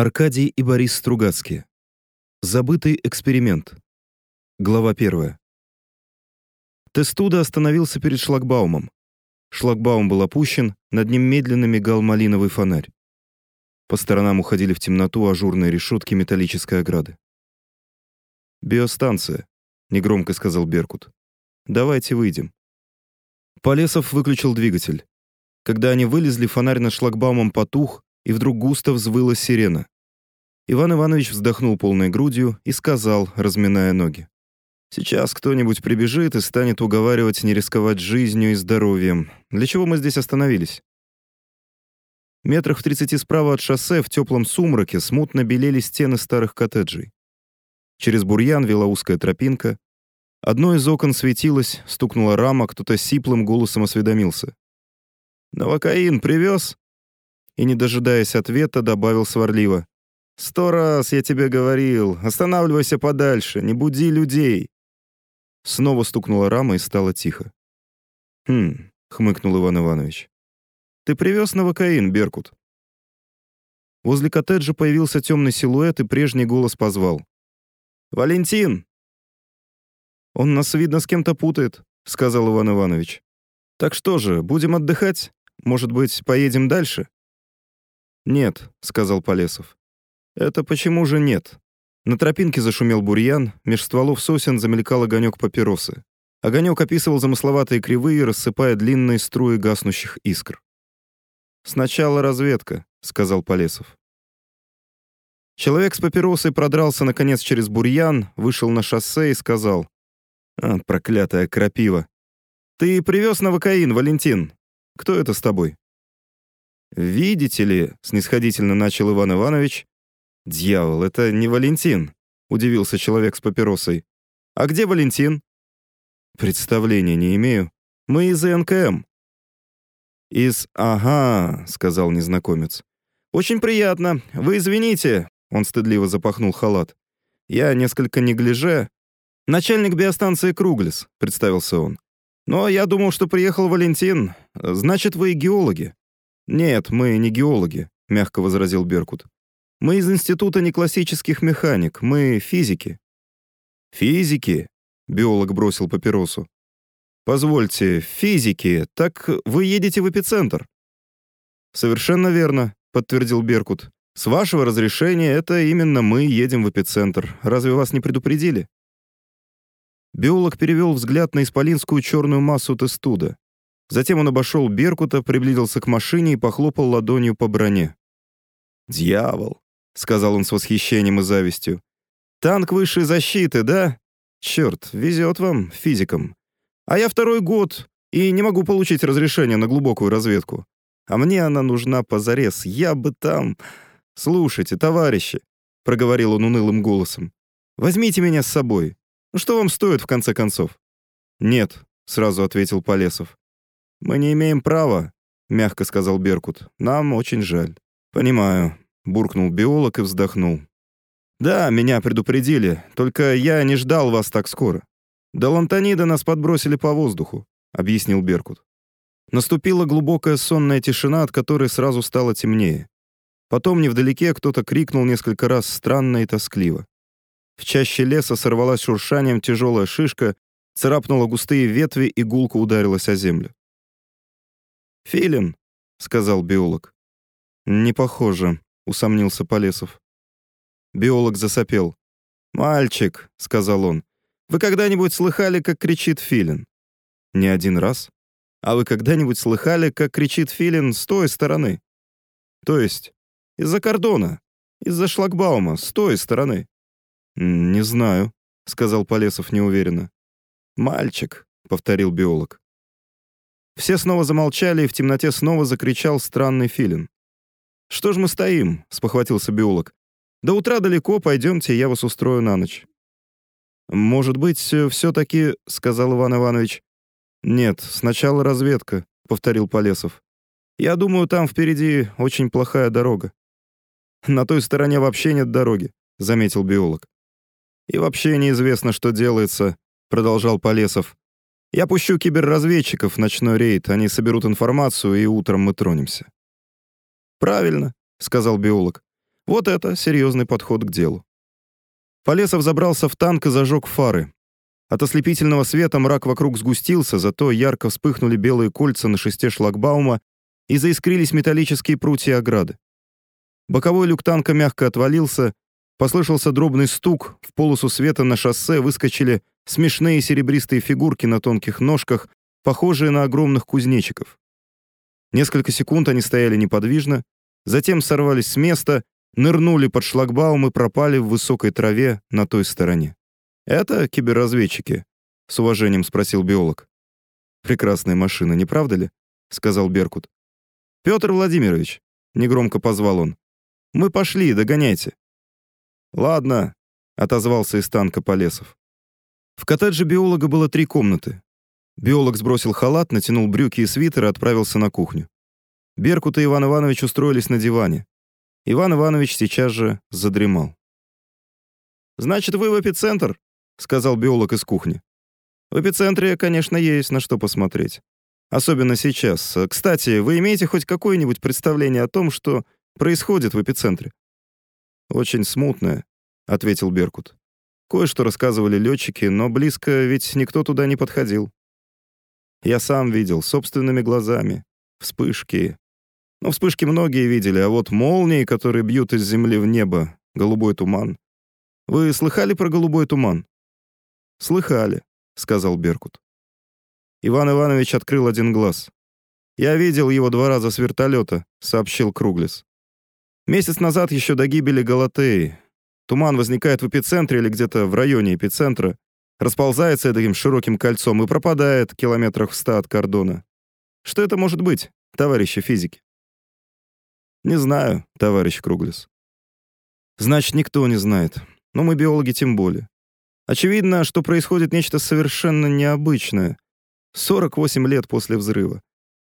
Аркадий и Борис Стругацкие. Забытый эксперимент. Глава 1. Тестуда остановился перед шлагбаумом. Шлагбаум был опущен, над ним медленно мигал малиновый фонарь. По сторонам уходили в темноту ажурные решетки металлической ограды. «Биостанция», — негромко сказал Беркут. «Давайте выйдем». Полесов выключил двигатель. Когда они вылезли, фонарь над шлагбаумом потух, и вдруг густо взвыла сирена. Иван Иванович вздохнул полной грудью и сказал, разминая ноги: «Сейчас кто-нибудь прибежит и станет уговаривать не рисковать жизнью и здоровьем. Для чего мы здесь остановились?» Метрах в 30 справа от шоссе в теплом сумраке смутно белели стены старых коттеджей. Через бурьян вела узкая тропинка. Одно из окон светилось, стукнула рама, кто-то сиплым голосом осведомился: «Новокаин привез?» И, не дожидаясь ответа, добавил сварливо: «Сто раз я тебе говорил, останавливайся подальше, не буди людей». Снова стукнула рама и стало тихо. «Хм», — хмыкнул Иван Иванович. «Ты привез новокаин, Беркут?» Возле коттеджа появился темный силуэт, и прежний голос позвал: «Валентин!» «Он нас, видно, с кем-то путает», — сказал Иван Иванович. «Так что же, будем отдыхать? Может быть, поедем дальше?» «Нет», — сказал Полесов. «Это почему же нет?» На тропинке зашумел бурьян, меж стволов сосен замелькал огонек папиросы. Огонек описывал замысловатые кривые, рассыпая длинные струи гаснущих искр. «Сначала разведка», — сказал Полесов. Человек с папиросой продрался, наконец, через бурьян, вышел на шоссе и сказал: «Проклятая крапива! Ты привез новокаин, Валентин! Кто это с тобой?» «Видите ли», — снисходительно начал Иван Иванович. «Дьявол, это не Валентин», — удивился человек с папиросой. «А где Валентин?» «Представления не имею. Мы из НКМ». «Из... ага», — сказал незнакомец. «Очень приятно. Вы извините», — он стыдливо запахнул халат. «Я несколько неглиже. Начальник биостанции Круглис», — представился он. «Но я думал, что приехал Валентин. Значит, вы геологи». «Нет, мы не геологи», — мягко возразил Беркут. «Мы из Института неклассических механик, мы физики». «Физики?» — биолог бросил папиросу. «Позвольте, физики, так вы едете в эпицентр?» «Совершенно верно», — подтвердил Беркут. «С вашего разрешения это именно мы едем в эпицентр. Разве вас не предупредили?» Биолог перевел взгляд на исполинскую черную массу Тестуда. Затем он обошел Беркута, приблизился к машине и похлопал ладонью по броне. «Дьявол!» — сказал он с восхищением и завистью. «Танк высшей защиты, да? Черт, везет вам, физикам. А я второй год и не могу получить разрешение на глубокую разведку. А мне она нужна позарез, я бы там...» «Слушайте, товарищи!» — проговорил он унылым голосом. «Возьмите меня с собой. Ну что вам стоит, в конце концов?» «Нет», — сразу ответил Полесов. «Мы не имеем права», — мягко сказал Беркут. «Нам очень жаль». «Понимаю», — буркнул биолог и вздохнул. «Да, меня предупредили, только я не ждал вас так скоро. До Лантанида нас подбросили по воздуху», — объяснил Беркут. Наступила глубокая сонная тишина, от которой сразу стало темнее. Потом невдалеке кто-то крикнул несколько раз странно и тоскливо. В чаще леса сорвалась шуршанием тяжелая шишка, царапнула густые ветви и гулко ударилась о землю. «Филин», — сказал биолог. «Не похоже», — усомнился Полесов. Биолог засопел. «Мальчик», — сказал он, — «вы когда-нибудь слыхали, как кричит филин?» «Не один раз». «А вы когда-нибудь слыхали, как кричит филин с той стороны?» «То есть?» «Из-за кордона, из-за шлагбаума, с той стороны». «Не знаю», — сказал Полесов неуверенно. «Мальчик», — повторил биолог. Все снова замолчали, и в темноте снова закричал странный филин. «Что ж мы стоим?» — спохватился биолог. «До утра далеко, пойдемте, я вас устрою на ночь». «Может быть, все-таки...» — сказал Иван Иванович. «Нет, сначала разведка», — повторил Полесов. «Я думаю, там впереди очень плохая дорога». «На той стороне вообще нет дороги», — заметил биолог. «И вообще неизвестно, что делается», — продолжал Полесов. «Я пущу киберразведчиков в ночной рейд, они соберут информацию, и утром мы тронемся». «Правильно», — сказал биолог. Вот это серьезный подход к делу. Полесов забрался в танк и зажег фары. От ослепительного света мрак вокруг сгустился, зато ярко вспыхнули белые кольца на шесте шлагбаума и заискрились металлические прутья ограды. Боковой люк танка мягко отвалился, послышался дробный стук, в полосу света на шоссе выскочили смешные серебристые фигурки на тонких ножках, похожие на огромных кузнечиков. Несколько секунд они стояли неподвижно, затем сорвались с места, нырнули под шлагбаум и пропали в высокой траве на той стороне. «Это киберразведчики?» — с уважением спросил биолог. «Прекрасная машина, не правда ли?» — сказал Беркут. «Петр Владимирович», — негромко позвал он, — «мы пошли, догоняйте». «Ладно», — отозвался из танка Полесов. В коттедже биолога было 3 комнаты. Биолог сбросил халат, натянул брюки и свитер и отправился на кухню. Беркут и Иван Иванович устроились на диване. Иван Иванович сейчас же задремал. «Значит, вы в эпицентр?» — сказал биолог из кухни. «В эпицентре, конечно, есть на что посмотреть. Особенно сейчас. Кстати, вы имеете хоть какое-нибудь представление о том, что происходит в эпицентре?» «Очень смутное», — ответил Беркут. «Кое-что рассказывали летчики, но близко ведь никто туда не подходил. Я сам видел собственными глазами. Вспышки. Но вспышки многие видели, а вот молнии, которые бьют из земли в небо, голубой туман. Вы слыхали про голубой туман?» «Слыхали», — сказал Беркут. Иван Иванович открыл один глаз. «Я видел его 2 раза с вертолета», — сообщил Круглис. «Месяц назад, еще до гибели Галатеи. Туман возникает в эпицентре или где-то в районе эпицентра, расползается таким широким кольцом и пропадает километрах в 100 от кордона. Что это может быть, товарищи физики?» «Не знаю, товарищ Круглис». «Значит, никто не знает. Но мы, биологи, тем более. Очевидно, что происходит нечто совершенно необычное. 48 лет после взрыва.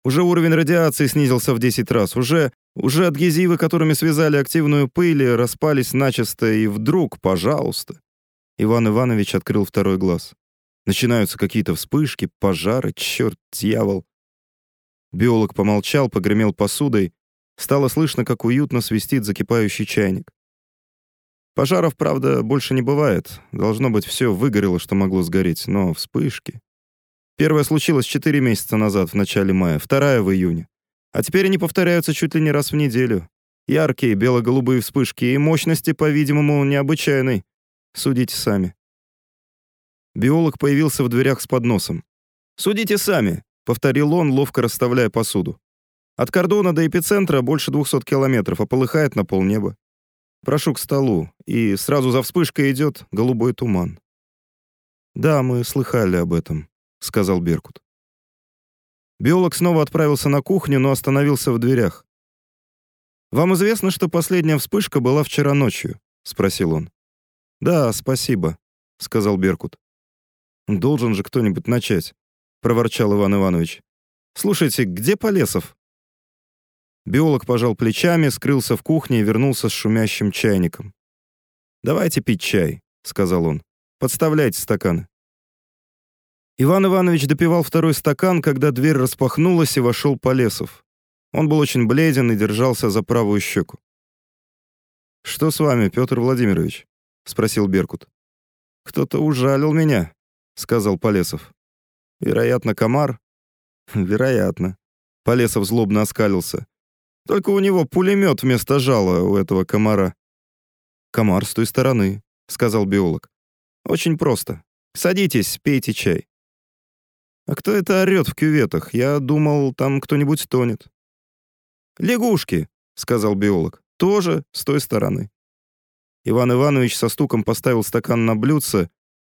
Уже уровень радиации снизился в 10 раз. Уже адгезивы, которыми связали активную пыль, распались начисто. И вдруг, пожалуйста...» Иван Иванович открыл 2 глаз. «Начинаются какие-то вспышки, пожары, черт, дьявол». Биолог помолчал, погремел посудой. Стало слышно, как уютно свистит закипающий чайник. «Пожаров, правда, больше не бывает. Должно быть, все выгорело, что могло сгореть. Но вспышки... Первая случилась 4 месяца назад, в начале мая, 2 в июне. А теперь они повторяются чуть ли не раз в неделю. Яркие бело-голубые вспышки и мощности, по-видимому, необычайной. Судите сами». Биолог появился в дверях с подносом. «Судите сами», — повторил он, ловко расставляя посуду. «От кордона до эпицентра больше 200 километров, а полыхает на полнеба. Прошу к столу, и сразу за вспышкой идет голубой туман». «Да, мы слыхали об этом», — сказал Беркут. Биолог снова отправился на кухню, но остановился в дверях. «Вам известно, что последняя вспышка была вчера ночью?» — спросил он. «Да, спасибо», — сказал Беркут. «Должен же кто-нибудь начать», — проворчал Иван Иванович. «Слушайте, где Полесов?» Биолог пожал плечами, скрылся в кухне и вернулся с шумящим чайником. «Давайте пить чай», — сказал он. «Подставляйте стаканы». Иван Иванович допивал 2 стакан, когда дверь распахнулась и вошел Полесов. Он был очень бледен и держался за правую щеку. «Что с вами, Петр Владимирович?» — спросил Беркут. «Кто-то ужалил меня», — сказал Полесов. «Вероятно, комар?» «Вероятно». Полесов злобно оскалился. «Только у него пулемет вместо жала, у этого комара». «Комар с той стороны», — сказал биолог. «Очень просто. Садитесь, пейте чай». «А кто это орет в кюветах? Я думал, там кто-нибудь тонет». «Лягушки», — сказал биолог. «Тоже с той стороны». Иван Иванович со стуком поставил стакан на блюдце,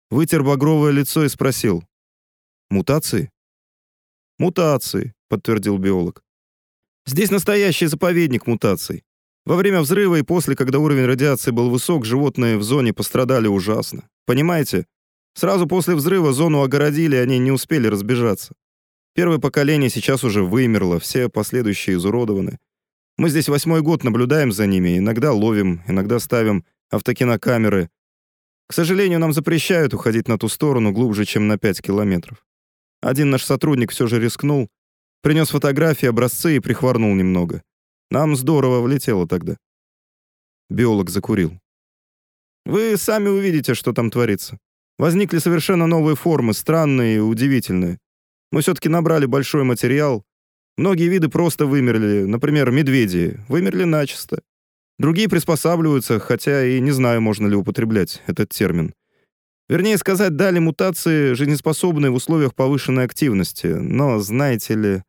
вытер багровое лицо и спросил. «Мутации?» «Мутации», — подтвердил биолог. «Здесь настоящий заповедник мутаций. Во время взрыва и после, когда уровень радиации был высок, животные в зоне пострадали ужасно. Понимаете? Сразу после взрыва зону огородили, и они не успели разбежаться. Первое поколение сейчас уже вымерло, все последующие изуродованы. Мы здесь 8-й год наблюдаем за ними, иногда ловим, иногда ставим автокинокамеры. К сожалению, нам запрещают уходить на ту сторону глубже, чем на 5 километров. Один наш сотрудник все же рискнул, принес фотографии, образцы и прихворнул немного. Нам здорово влетело тогда». Биолог закурил. «Вы сами увидите, что там творится. Возникли совершенно новые формы, странные и удивительные. Мы все-таки набрали большой материал. Многие виды просто вымерли. Например, медведи вымерли начисто. Другие приспосабливаются, хотя и не знаю, можно ли употреблять этот термин. Вернее сказать, дали мутации, жизнеспособные в условиях повышенной активности. Но, знаете ли...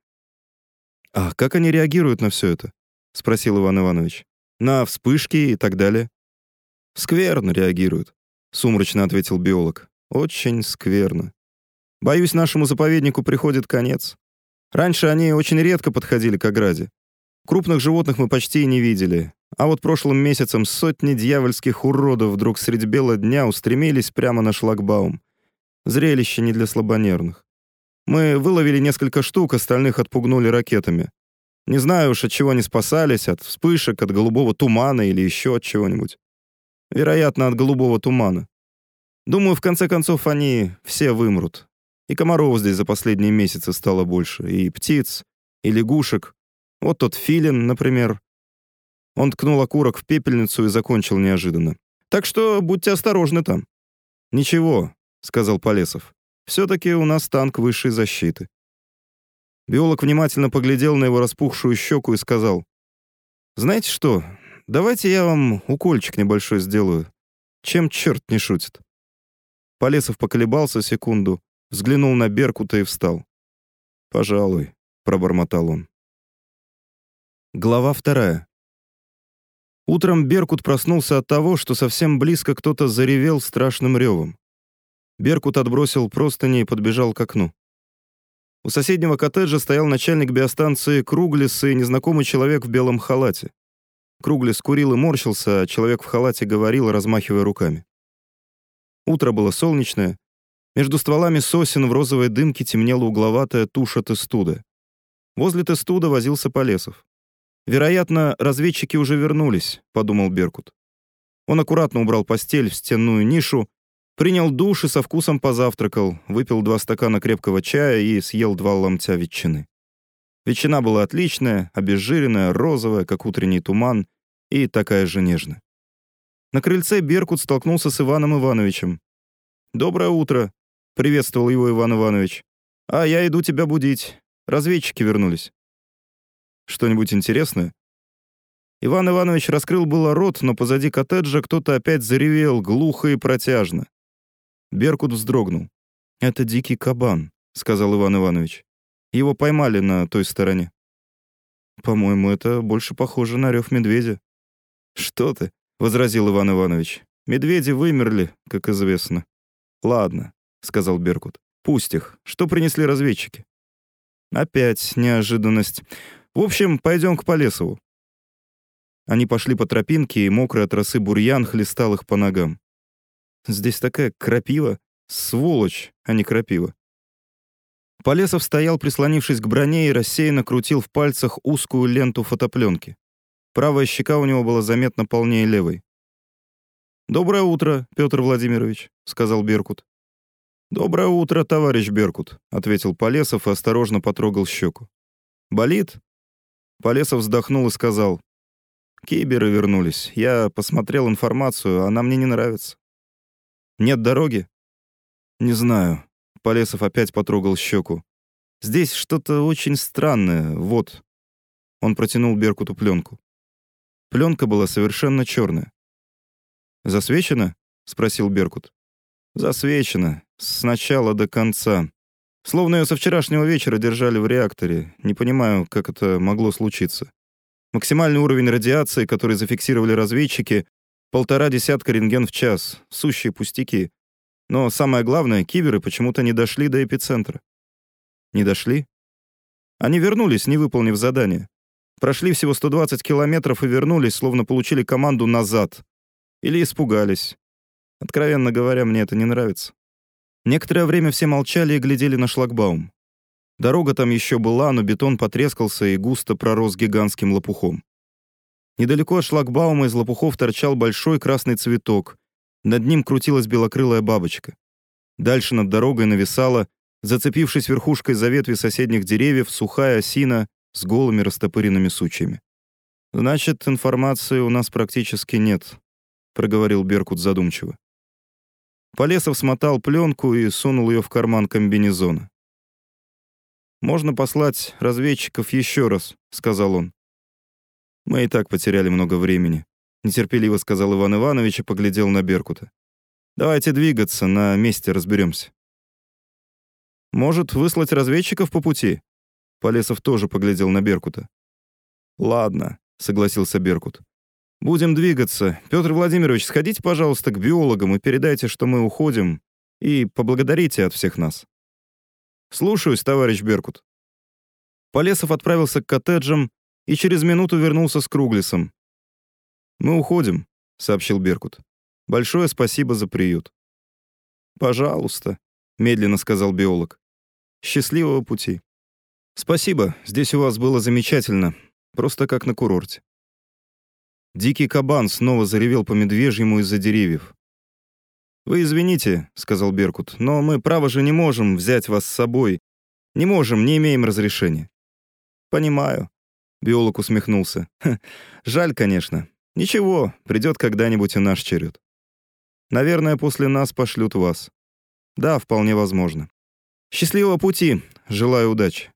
А как они реагируют на все это? — спросил Иван Иванович. На вспышки и так далее. Скверно реагируют, — сумрачно ответил биолог. Очень скверно. Боюсь, нашему заповеднику приходит конец. Раньше они очень редко подходили к ограде. Крупных животных мы почти и не видели. А вот прошлым месяцем сотни дьявольских уродов вдруг средь бела дня устремились прямо на шлагбаум. Зрелище не для слабонервных. Мы выловили несколько штук, остальных отпугнули ракетами. Не знаю уж, от чего они спасались, от вспышек, от голубого тумана или еще от чего-нибудь. Вероятно, от голубого тумана. Думаю, в конце концов, они все вымрут. И комаров здесь за последние месяцы стало больше, и птиц, и лягушек. Вот тот филин, например. Он ткнул окурок в пепельницу и закончил неожиданно. «Так что будьте осторожны там». «Ничего», — сказал Полесов. «Все-таки у нас танк высшей защиты». Биолог внимательно поглядел на его распухшую щеку и сказал: «Знаете что, давайте я вам укольчик небольшой сделаю. Чем черт не шутит». Полесов поколебался секунду, взглянул на Беркута и встал. «Пожалуй», — пробормотал он. Глава 2. Утром Беркут проснулся от того, что совсем близко кто-то заревел страшным ревом. Беркут отбросил простыни и подбежал к окну. У соседнего коттеджа стоял начальник биостанции Круглис и незнакомый человек в белом халате. Круглис курил и морщился, а человек в халате говорил, размахивая руками. Утро было солнечное. Между стволами сосен в розовой дымке темнела угловатая туша Тестуда. Возле Тестуда возился Полесов. «Вероятно, разведчики уже вернулись», — подумал Беркут. Он аккуратно убрал постель в стенную нишу, принял душ и со вкусом позавтракал, выпил 2 стакана крепкого чая и съел 2 ломтя ветчины. Ветчина была отличная, обезжиренная, розовая, как утренний туман, и такая же нежная. На крыльце Беркут столкнулся с Иваном Ивановичем. «Доброе утро», — приветствовал его Иван Иванович. «А я иду тебя будить. Разведчики вернулись». «Что-нибудь интересное?» Иван Иванович раскрыл было рот, но позади коттеджа кто-то опять заревел глухо и протяжно. Беркут вздрогнул. «Это дикий кабан», — сказал Иван Иванович. «Его поймали на той стороне». «По-моему, это больше похоже на рев медведя». «Что ты?» — возразил Иван Иванович. «Медведи вымерли, как известно». «Ладно», — сказал Беркут. «Пусть их. Что принесли разведчики?» «Опять неожиданность. В общем, пойдем к Полесову». Они пошли по тропинке, и мокрый от росы бурьян хлестал их по ногам. «Здесь такая крапива. Сволочь, а не крапива». Полесов стоял, прислонившись к броне, и рассеянно крутил в пальцах узкую ленту фотопленки. Правая щека у него была заметно полнее левой. «Доброе утро, Петр Владимирович», — сказал Беркут. «Доброе утро, товарищ Беркут», — ответил Полесов и осторожно потрогал щеку. «Болит?» Полесов вздохнул и сказал: «Киберы вернулись. Я посмотрел информацию, она мне не нравится». «Нет дороги?» «Не знаю». Полесов опять потрогал щеку. «Здесь что-то очень странное. Вот». Он протянул Беркуту пленку. Пленка была совершенно черная. «Засвечено?» — спросил Беркут. «Засвечено. С начала до конца. Словно ее со вчерашнего вечера держали в реакторе. Не понимаю, как это могло случиться. Максимальный уровень радиации, который зафиксировали разведчики, 1,5 рентген в час. Сущие пустяки. Но самое главное, киберы почему-то не дошли до эпицентра». «Не дошли?» «Они вернулись, не выполнив задание. Прошли всего 120 километров и вернулись, словно получили команду назад. Или испугались. Откровенно говоря, мне это не нравится». Некоторое время все молчали и глядели на шлагбаум. Дорога там еще была, но бетон потрескался и густо пророс гигантским лопухом. Недалеко от шлагбаума из лопухов торчал большой красный цветок. Над ним крутилась белокрылая бабочка. Дальше над дорогой нависала, зацепившись верхушкой за ветви соседних деревьев, сухая осина с голыми растопыренными сучьями. «Значит, информации у нас практически нет», — проговорил Беркут задумчиво. Полесов смотал пленку и сунул ее в карман комбинезона. «Можно послать разведчиков еще раз», — сказал он. «Мы и так потеряли много времени», — нетерпеливо сказал Иван Иванович и поглядел на Беркута. «Давайте двигаться, на месте разберемся». «Может, выслать разведчиков по пути?» Полесов тоже поглядел на Беркута. «Ладно», — согласился Беркут. «Будем двигаться. Петр Владимирович, сходите, пожалуйста, к биологам и передайте, что мы уходим, и поблагодарите от всех нас». «Слушаюсь, товарищ Беркут». Полесов отправился к коттеджам и через минуту вернулся с Круглисом. «Мы уходим», — сообщил Беркут. «Большое спасибо за приют». «Пожалуйста», — медленно сказал биолог. «Счастливого пути». «Спасибо, здесь у вас было замечательно, просто как на курорте». Дикий кабан снова заревел по-медвежьему из-за деревьев. «Вы извините», — сказал Беркут, — «но мы, право же, не можем взять вас с собой. Не можем, не имеем разрешения». «Понимаю», — биолог усмехнулся. «Жаль, конечно. Ничего, придет когда-нибудь и наш черед. Наверное, после нас пошлют вас. Да, вполне возможно. Счастливого пути, желаю удачи».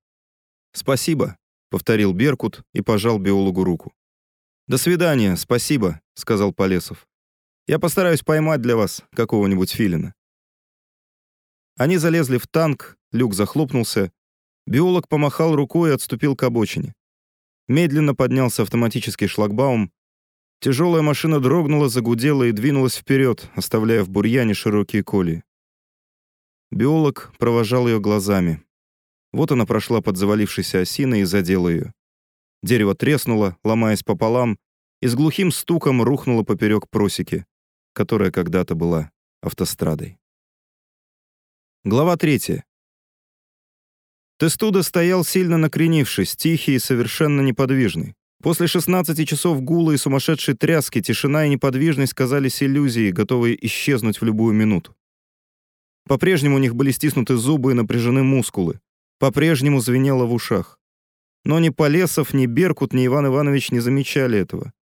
«Спасибо», — повторил Беркут и пожал биологу руку. «До свидания, спасибо», — сказал Полесов. «Я постараюсь поймать для вас какого-нибудь филина». Они залезли в танк, люк захлопнулся. Биолог помахал рукой и отступил к обочине. Медленно поднялся автоматический шлагбаум. Тяжелая машина дрогнула, загудела и двинулась вперед, оставляя в бурьяне широкие колеи. Биолог провожал ее глазами. Вот она прошла под завалившейся осиной и задела ее. Дерево треснуло, ломаясь пополам, и с глухим стуком рухнуло поперек просеки, которая когда-то была автострадой. Глава 3. Тестуда стоял, сильно накренившись, тихий и совершенно неподвижный. После 16 часов гула и сумасшедшей тряски тишина и неподвижность казались иллюзией, готовой исчезнуть в любую минуту. По-прежнему у них были стиснуты зубы и напряжены мускулы. По-прежнему звенело в ушах. Но ни Полесов, ни Беркут, ни Иван Иванович не замечали этого.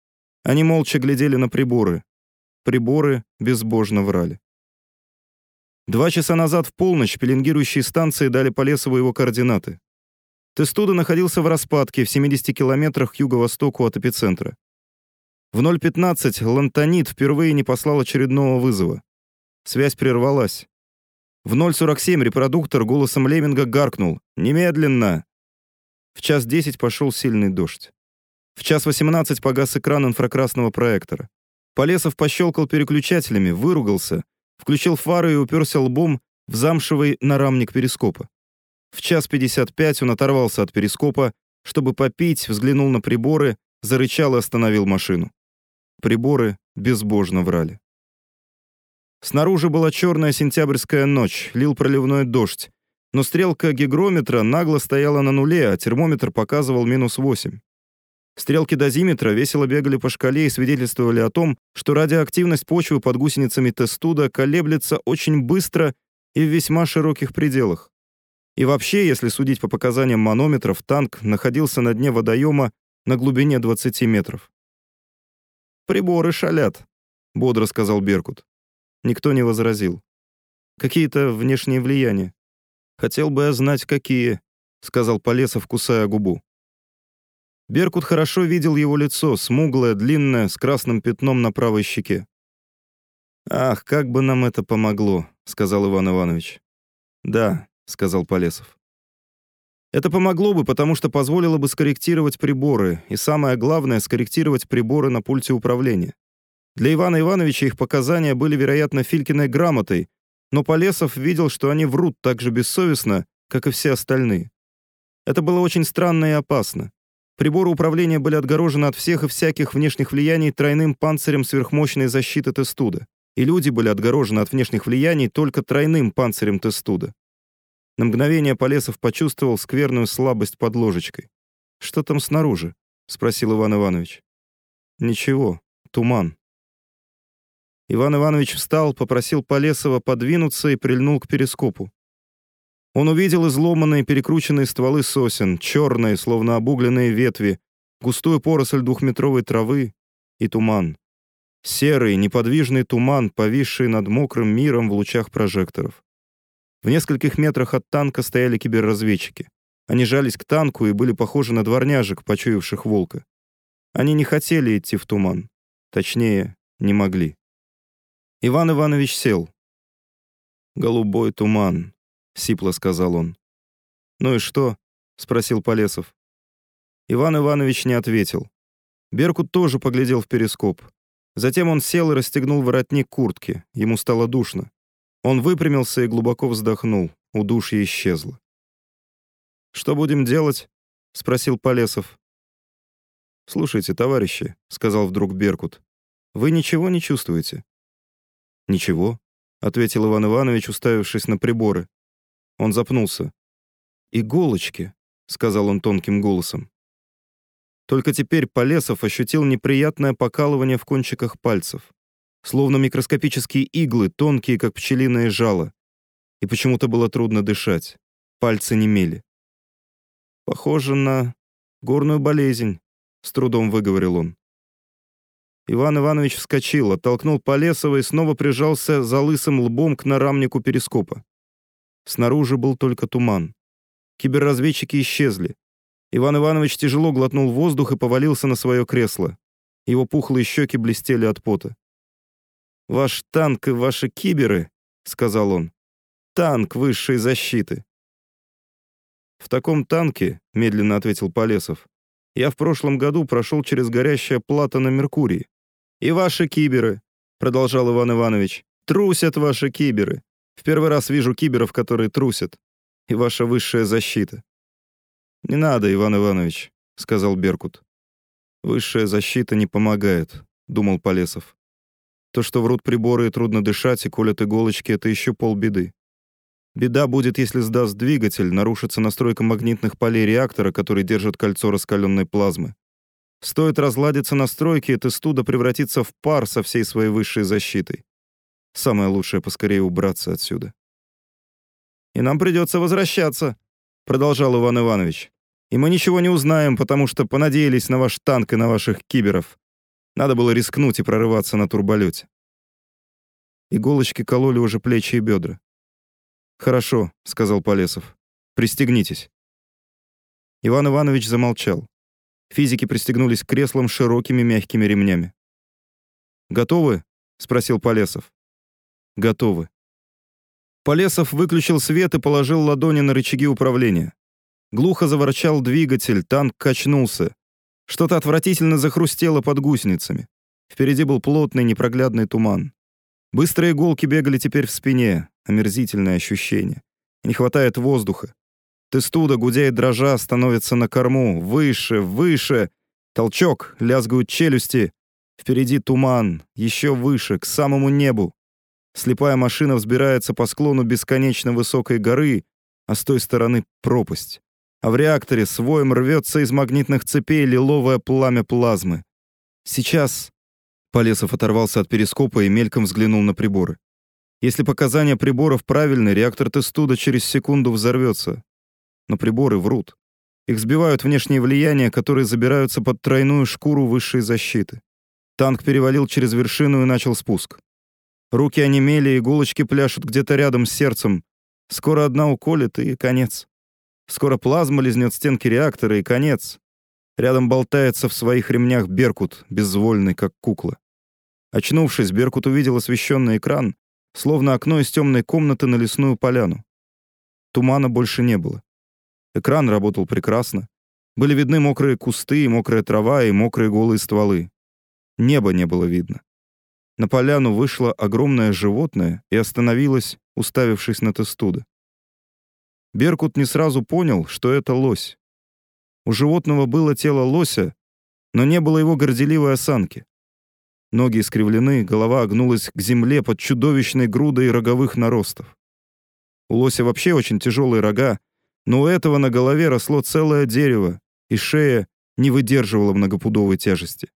Они молча глядели на приборы. Приборы безбожно врали. 2 часа назад в полночь пеленгирующие станции дали Полесову его координаты. Тестуда находился в распадке в 70 километрах к юго-востоку от эпицентра. В 0:15 Лантанид впервые не послал очередного вызова. Связь прервалась. В 0:47 репродуктор голосом Леминга гаркнул: «Немедленно!». В 1:10 пошел сильный дождь. В 1:18 погас экран инфракрасного проектора. Полесов пощелкал переключателями, выругался, включил фары и уперся лбом в замшевый нарамник перископа. В 1:55 он оторвался от перископа, чтобы попить, взглянул на приборы, зарычал и остановил машину. Приборы безбожно врали. Снаружи была черная сентябрьская ночь, лил проливной дождь, но стрелка гигрометра нагло стояла на нуле, а термометр показывал -8. Стрелки дозиметра весело бегали по шкале и свидетельствовали о том, что радиоактивность почвы под гусеницами Тестуда колеблется очень быстро и в весьма широких пределах. И вообще, если судить по показаниям манометров, танк находился на дне водоема на глубине 20 метров. «Приборы шалят», — бодро сказал Беркут. Никто не возразил. «Какие-то внешние влияния». «Хотел бы я знать, какие», — сказал Полесов, кусая губу. Беркут хорошо видел его лицо, смуглое, длинное, с красным пятном на правой щеке. «Ах, как бы нам это помогло», — сказал Иван Иванович. «Да», — сказал Полесов. «Это помогло бы, потому что позволило бы скорректировать приборы, и самое главное — скорректировать приборы на пульте управления. Для Ивана Ивановича их показания были, вероятно, Филькиной грамотой, но Полесов видел, что они врут так же бессовестно, как и все остальные. Это было очень странно и опасно. Приборы управления были отгорожены от всех и всяких внешних влияний тройным панцирем сверхмощной защиты Тестуда, и люди были отгорожены от внешних влияний только тройным панцирем Тестуда». На мгновение Полесов почувствовал скверную слабость под ложечкой. «Что там снаружи?» — спросил Иван Иванович. «Ничего, туман». Иван Иванович встал, попросил Полесова подвинуться и прильнул к перископу. Он увидел изломанные, перекрученные стволы сосен, черные, словно обугленные ветви, густую поросль двухметровой травы и туман. Серый, неподвижный туман, повисший над мокрым миром в лучах прожекторов. В нескольких метрах от танка стояли киберразведчики. Они жались к танку и были похожи на дворняжек, почуявших волка. Они не хотели идти в туман. Точнее, не могли. Иван Иванович сел. «Голубой туман», — сипло сказал он. «Ну и что?» — спросил Полесов. Иван Иванович не ответил. Беркут тоже поглядел в перископ. Затем он сел и расстегнул воротник куртки. Ему стало душно. Он выпрямился и глубоко вздохнул. Удушье исчезло. «Что будем делать?» — спросил Полесов. «Слушайте, товарищи», — сказал вдруг Беркут, — «вы ничего не чувствуете?» «Ничего», — ответил Иван Иванович, уставившись на приборы. Он запнулся. «Иголочки», — сказал он тонким голосом. Только теперь Полесов ощутил неприятное покалывание в кончиках пальцев, словно микроскопические иглы, тонкие, как пчелиное жало. И почему-то было трудно дышать. Пальцы немели. «Похоже на горную болезнь», — с трудом выговорил он. Иван Иванович вскочил, оттолкнул Полесова и снова прижался за лысым лбом к нарамнику перископа. Снаружи был только туман. Киберразведчики исчезли. Иван Иванович тяжело глотнул воздух и повалился на свое кресло. Его пухлые щеки блестели от пота. «Ваш танк и ваши киберы», — сказал он, — «танк высшей защиты». «В таком танке», — медленно ответил Полесов, — «я в прошлом году прошел через горящее плато на Меркурии». «И ваши киберы», — продолжал Иван Иванович, — «трусят ваши киберы. В первый раз вижу киберов, которые трусят. И ваша высшая защита». «Не надо, Иван Иванович», — сказал Беркут. «Высшая защита не помогает», — думал Полесов. «То, что врут приборы и трудно дышать, и колят иголочки, — это еще полбеды. Беда будет, если сдаст двигатель, нарушится настройка магнитных полей реактора, который держит кольцо раскаленной плазмы. Стоит разладиться настройки, и Тестуда превратится в пар со всей своей высшей защитой. Самое лучшее — поскорее убраться отсюда». «И нам придется возвращаться», — продолжал Иван Иванович. «И мы ничего не узнаем, потому что понадеялись на ваш танк и на ваших киберов. Надо было рискнуть и прорываться на турболете». Иголочки кололи уже плечи и бедра. «Хорошо», — сказал Полесов. «Пристегнитесь». Иван Иванович замолчал. Физики пристегнулись к креслам широкими мягкими ремнями. «Готовы?» — спросил Полесов. «Готовы». Полесов выключил свет и положил ладони на рычаги управления. Глухо заворчал двигатель, танк качнулся. Что-то отвратительно захрустело под гусеницами. Впереди был плотный непроглядный туман. Быстрые иголки бегали теперь в спине. Омерзительное ощущение. Не хватает воздуха. Тестуда, гудя и дрожа, становится на корму. Выше, выше. Толчок, лязгают челюсти. Впереди туман. Еще выше, к самому небу. Слепая машина взбирается по склону бесконечно высокой горы, а с той стороны пропасть. А в реакторе с воем рвется из магнитных цепей лиловое пламя плазмы. Сейчас... Полесов оторвался от перископа и мельком взглянул на приборы. Если показания приборов правильны, реактор Тестуда через секунду взорвется. Но приборы врут. Их сбивают внешние влияния, которые забираются под тройную шкуру высшей защиты. Танк перевалил через вершину и начал спуск. Руки онемели, иголочки пляшут где-то рядом с сердцем. Скоро одна уколет, и конец. Скоро плазма лизнет стенки реактора, и конец. Рядом болтается в своих ремнях Беркут, безвольный, как кукла. Очнувшись, Беркут увидел освещенный экран, словно окно из темной комнаты на лесную поляну. Тумана больше не было. Экран работал прекрасно. Были видны мокрые кусты, и мокрая трава, и мокрые голые стволы. Неба не было видно. На поляну вышло огромное животное и остановилось, уставившись на Тестуда. Беркут не сразу понял, что это лось. У животного было тело лося, но не было его горделивой осанки. Ноги искривлены, голова огнулась к земле под чудовищной грудой роговых наростов. У лося вообще очень тяжелые рога, но у этого на голове росло целое дерево, и шея не выдерживала многопудовой тяжести.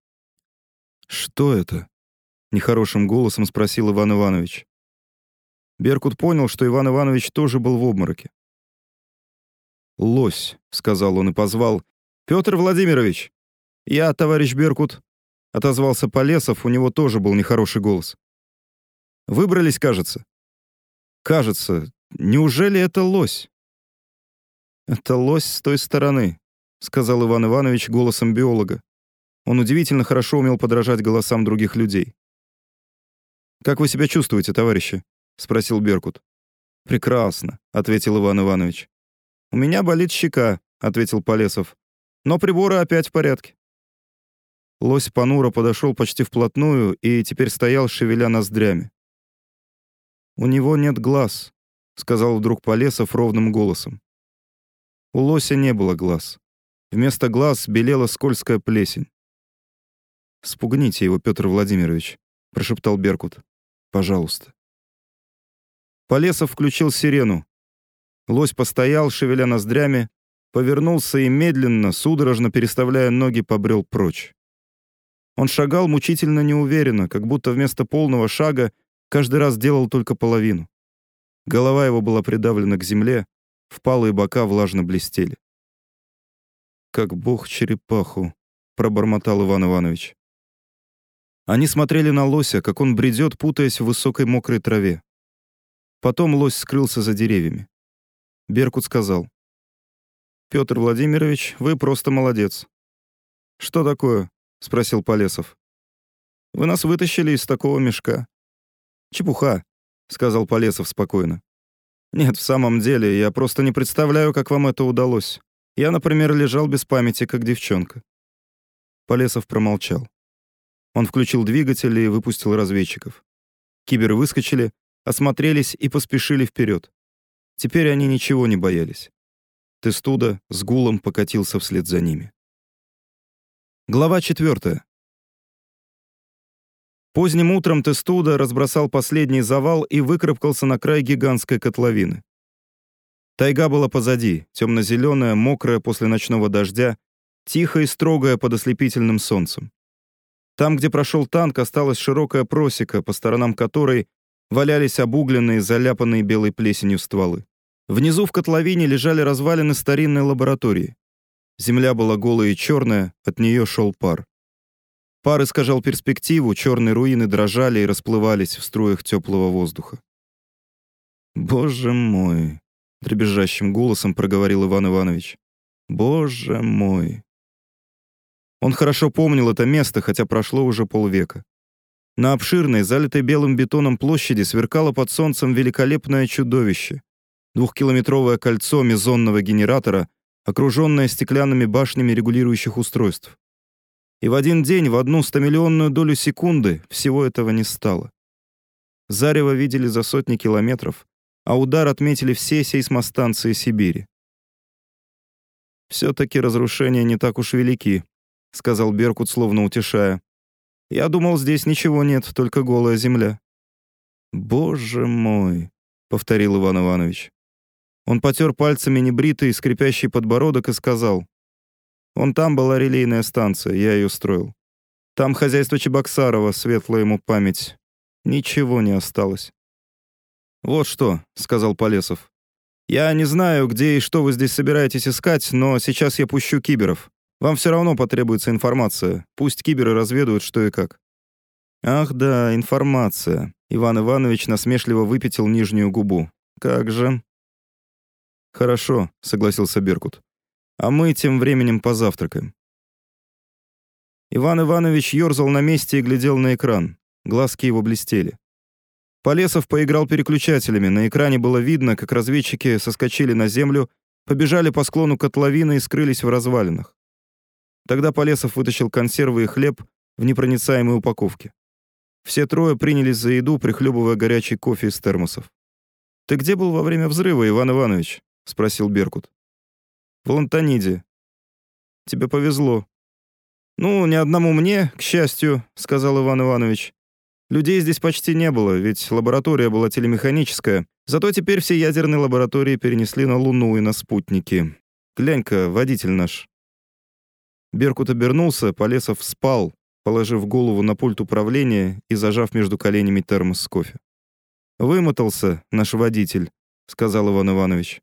«Что это?» — нехорошим голосом спросил Иван Иванович. Беркут понял, что Иван Иванович тоже был в обмороке. «Лось», — сказал он и позвал. «Петр Владимирович!» «Я, товарищ Беркут», — отозвался Полесов, у него тоже был нехороший голос. «Выбрались, кажется». «Кажется. Неужели это лось?» «Это лось с той стороны», — сказал Иван Иванович голосом биолога. Он удивительно хорошо умел подражать голосам других людей. «Как вы себя чувствуете, товарищи?» — спросил Беркут. «Прекрасно», — ответил Иван Иванович. «У меня болит щека», — ответил Полесов. «Но приборы опять в порядке». Лось понуро подошел почти вплотную и теперь стоял, шевеля ноздрями. «У него нет глаз», — сказал вдруг Полесов ровным голосом. У лося не было глаз. Вместо глаз белела скользкая плесень. «Спугните его, Петр Владимирович», — прошептал Беркут. «Пожалуйста». Полесов включил сирену. Лось постоял, шевеля ноздрями, повернулся и медленно, судорожно переставляя ноги, побрел прочь. Он шагал мучительно неуверенно, как будто вместо полного шага каждый раз делал только половину. Голова его была придавлена к земле, впалые бока влажно блестели. «Как бог черепаху», — пробормотал Иван Иванович. Они смотрели на лося, как он бредет, путаясь в высокой мокрой траве. Потом лось скрылся за деревьями. Беркут сказал: «Петр Владимирович, вы просто молодец». «Что такое?» — спросил Полесов. «Вы нас вытащили из такого мешка». «Чепуха», — сказал Полесов спокойно. «Нет, в самом деле, я просто не представляю, как вам это удалось. Я, например, лежал без памяти, как девчонка». Полесов промолчал. Он включил двигатель и выпустил разведчиков. Киберы выскочили, осмотрелись и поспешили вперед. Теперь они ничего не боялись. Тестуда с гулом покатился вслед за ними. Глава 4. Поздним утром Тестуда разбросал последний завал и выкарабкался на край гигантской котловины. Тайга была позади, темно-зеленая, мокрая после ночного дождя, тихо и строгая под ослепительным солнцем. Там, где прошел танк, осталась широкая просека, по сторонам которой валялись обугленные, заляпанные белой плесенью стволы. Внизу в котловине лежали развалины старинной лаборатории. Земля была голая и черная, от нее шел пар. Пар искажал перспективу, черные руины дрожали и расплывались в струях теплого воздуха. «Боже мой!» — дребезжащим голосом проговорил Иван Иванович. «Боже мой!» Он хорошо помнил это место, хотя прошло уже полвека. На обширной, залитой белым бетоном площади сверкало под солнцем великолепное чудовище. Двухкилометровое кольцо мезонного генератора, окруженное стеклянными башнями регулирующих устройств. И в один день, в одну 100-миллионную долю секунды, всего этого не стало. Зарево видели за сотни километров, а удар отметили все сейсмостанции Сибири. «Все-таки разрушения не так уж велики», — сказал Беркут, словно утешая. «Я думал, здесь ничего нет, только голая земля». «Боже мой», — повторил Иван Иванович. Он потер пальцами небритый, скрипящий подбородок и сказал: «Вон там была релейная станция, я ее строил. Там хозяйство Чебоксарова, светлая ему память. Ничего не осталось». «Вот что», — сказал Полесов. «Я не знаю, где и что вы здесь собираетесь искать, но сейчас я пущу киберов. Вам все равно потребуется информация. Пусть киберы разведают, что и как». «Ах да, информация». Иван Иванович насмешливо выпятил нижнюю губу. «Как же». «Хорошо», — согласился Беркут. «А мы тем временем позавтракаем». Иван Иванович ерзал на месте и глядел на экран. Глазки его блестели. Полесов поиграл переключателями. На экране было видно, как разведчики соскочили на землю, побежали по склону котловины и скрылись в развалинах. Тогда Полесов вытащил консервы и хлеб в непроницаемой упаковке. Все трое принялись за еду, прихлебывая горячий кофе из термосов. «Ты где был во время взрыва, Иван Иванович?» — спросил Беркут. «В Лантаниде». «Тебе повезло». «Ну, ни одному мне, к счастью», — сказал Иван Иванович. «Людей здесь почти не было, ведь лаборатория была телемеханическая. Зато теперь все ядерные лаборатории перенесли на Луну и на спутники. Глянь-ка, водитель наш». Беркут обернулся, Полесов спал, положив голову на пульт управления и зажав между коленями термос с кофе. «Вымотался наш водитель», — сказал Иван Иванович.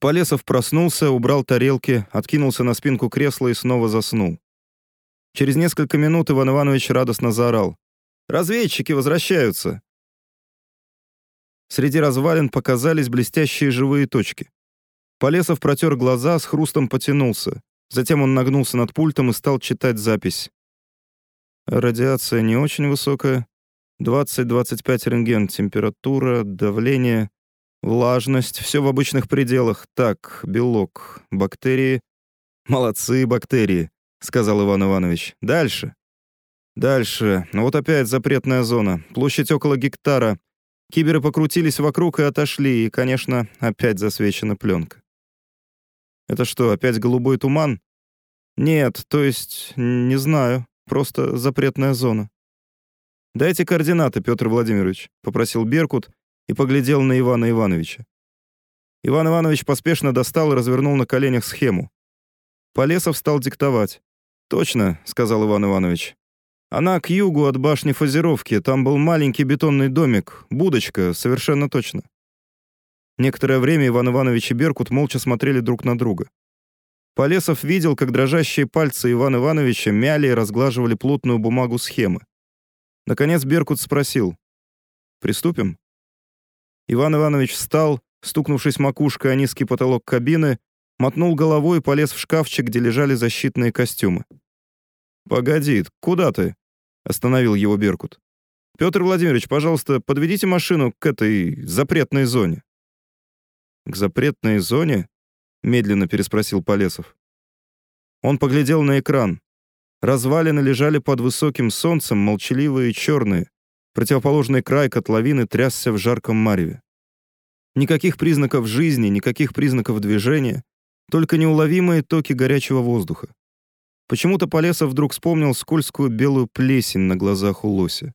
Полесов проснулся, убрал тарелки, откинулся на спинку кресла и снова заснул. Через несколько минут Иван Иванович радостно заорал: «Разведчики возвращаются!» Среди развалин показались блестящие живые точки. Полесов протер глаза, с хрустом потянулся. Затем он нагнулся над пультом и стал читать запись. Радиация не очень высокая. 20-25 рентген, температура, давление, влажность. Все в обычных пределах. Так, белок, бактерии. «Молодцы, бактерии», — сказал Иван Иванович. «Дальше». «Дальше. Вот опять запретная зона. Площадь около гектара. Киберы покрутились вокруг и отошли, и, конечно, опять засвечена пленка». «Это что, опять голубой туман?» «Нет, то есть, не знаю. Просто запретная зона». «Дайте координаты, Петр Владимирович», — попросил Беркут и поглядел на Ивана Ивановича. Иван Иванович поспешно достал и развернул на коленях схему. Полесов стал диктовать. «Точно», — сказал Иван Иванович. «Она к югу от башни фазировки, там был маленький бетонный домик, будочка, совершенно точно». Некоторое время Иван Иванович и Беркут молча смотрели друг на друга. Полесов видел, как дрожащие пальцы Ивана Ивановича мяли и разглаживали плотную бумагу схемы. Наконец Беркут спросил: «Приступим?» Иван Иванович встал, стукнувшись макушкой о низкий потолок кабины, мотнул головой и полез в шкафчик, где лежали защитные костюмы. «Погоди, куда ты?» — остановил его Беркут. «Петр Владимирович, пожалуйста, подведите машину к этой запретной зоне». «К запретной зоне?» — медленно переспросил Полесов. Он поглядел на экран. Развалины лежали под высоким солнцем, молчаливые и черные. Противоположный край котловины трясся в жарком мареве. Никаких признаков жизни, никаких признаков движения, только неуловимые токи горячего воздуха. Почему-то Полесов вдруг вспомнил скользкую белую плесень на глазах у лося.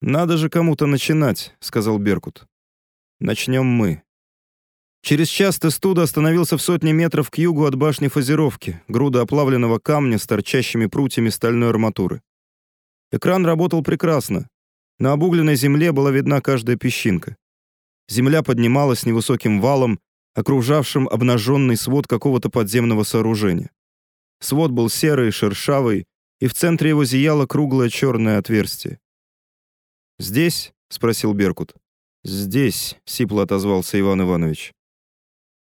«Надо же кому-то начинать», — сказал Беркут. «Начнем мы». Через час Тестуда остановился в сотне метров к югу от башни фазировки, груда оплавленного камня с торчащими прутьями стальной арматуры. Экран работал прекрасно. На обугленной земле была видна каждая песчинка. Земля поднималась невысоким валом, окружавшим обнаженный свод какого-то подземного сооружения. Свод был серый, шершавый, и в центре его зияло круглое черное отверстие. «Здесь?» — спросил Беркут. «Здесь», — сипло отозвался Иван Иванович.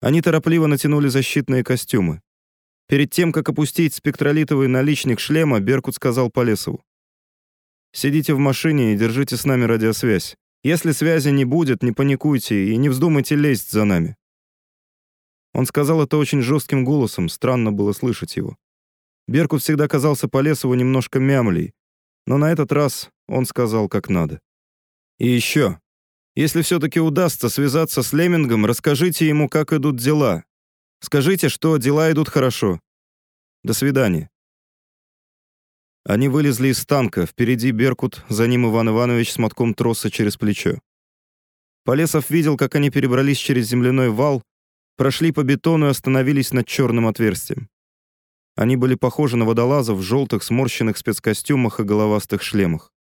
Они торопливо натянули защитные костюмы. Перед тем, как опустить спектролитовый наличник шлема, Беркут сказал Полесову: «Сидите в машине и держите с нами радиосвязь. Если связи не будет, не паникуйте и не вздумайте лезть за нами». Он сказал это очень жестким голосом, странно было слышать его. Беркут всегда казался Полесову немножко мямлей, но на этот раз он сказал как надо. «И еще, если все-таки удастся связаться с Лемингом, расскажите ему, как идут дела. Скажите, что дела идут хорошо. До свидания». Они вылезли из танка, впереди Беркут, за ним Иван Иванович с мотком троса через плечо. Полесов видел, как они перебрались через земляной вал, прошли по бетону и остановились над черным отверстием. Они были похожи на водолазов в желтых сморщенных спецкостюмах и головастых шлемах.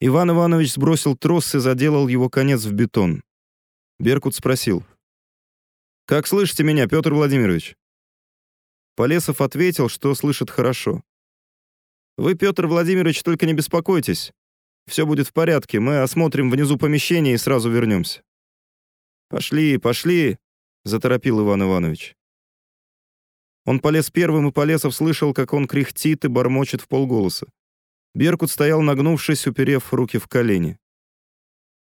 Иван Иванович сбросил трос и заделал его конец в бетон. Беркут спросил: «Как слышите меня, Петр Владимирович?» Полесов ответил, что слышит хорошо. «Вы, Петр Владимирович, только не беспокойтесь. Все будет в порядке, мы осмотрим внизу помещение и сразу вернемся». «Пошли, пошли», — заторопил Иван Иванович. Он полез первым, и Полесов слышал, как он кряхтит и бормочет вполголоса. Беркут стоял, нагнувшись, уперев руки в колени.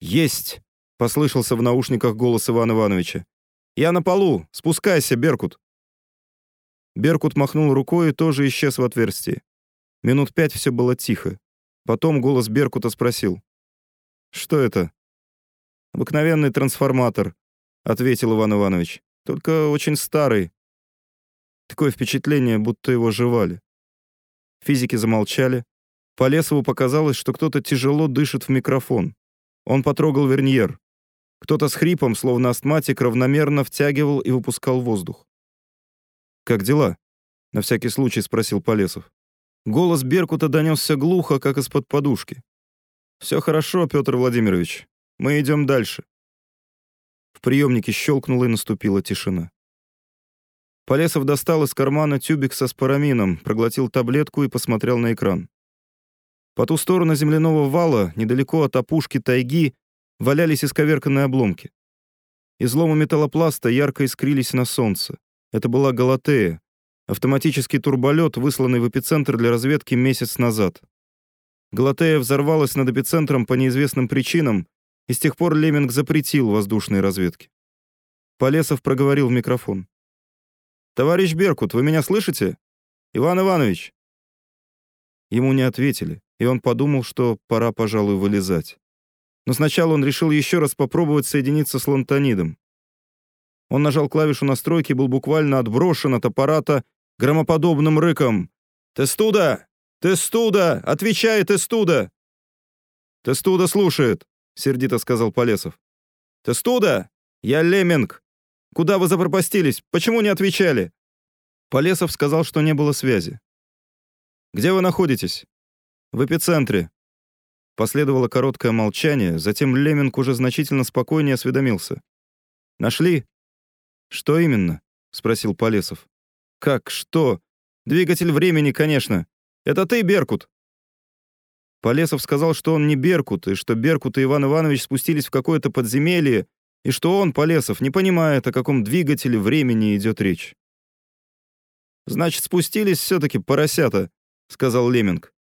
«Есть!» — послышался в наушниках голос Ивана Ивановича. «Я на полу! Спускайся, Беркут!» Беркут махнул рукой и тоже исчез в отверстии. Минут 5 все было тихо. Потом голос Беркута спросил: «Что это?» «Обыкновенный трансформатор», — ответил Иван Иванович. «Только очень старый. Такое впечатление, будто его жевали». Физики замолчали. Полесову показалось, что кто-то тяжело дышит в микрофон. Он потрогал верньер. Кто-то с хрипом, словно астматик, равномерно втягивал и выпускал воздух. «Как дела?» — на всякий случай спросил Полесов. Голос Беркута донесся глухо, как из-под подушки. «Все хорошо, Петр Владимирович. Мы идем дальше». В приемнике щелкнула и наступила тишина. Полесов достал из кармана тюбик со спорамином, проглотил таблетку и посмотрел на экран. По ту сторону земляного вала, недалеко от опушки тайги, валялись исковерканные обломки. Изломы металлопласта ярко искрились на солнце. Это была Галатея, автоматический турболет, высланный в эпицентр для разведки месяц назад. Галатея взорвалась над эпицентром по неизвестным причинам, и с тех пор Леминг запретил воздушные разведки. Полесов проговорил в микрофон. «Товарищ Беркут, вы меня слышите? Иван Иванович!» Ему не ответили, и он подумал, что пора, пожалуй, вылезать. Но сначала он решил еще раз попробовать соединиться с лантанидом. Он нажал клавишу настройки и был буквально отброшен от аппарата громоподобным рыком. «Тестуда! Тестуда! Отвечай, Тестуда!» «Тестуда слушает», — сердито сказал Полесов. «Тестуда! Я Леминг! Куда вы запропастились? Почему не отвечали?» Полесов сказал, что не было связи. «Где вы находитесь?» «В эпицентре». Последовало короткое молчание, затем Леминг уже значительно спокойнее осведомился. «Нашли?» «Что именно?» — спросил Полесов. «Как? Что? Двигатель времени, конечно. Это ты, Беркут?» Полесов сказал, что он не Беркут, и что Беркут и Иван Иванович спустились в какое-то подземелье, и что он, Полесов, не понимает, о каком двигателе времени идет речь. «Значит, спустились все-таки поросята», — сказал Леминг.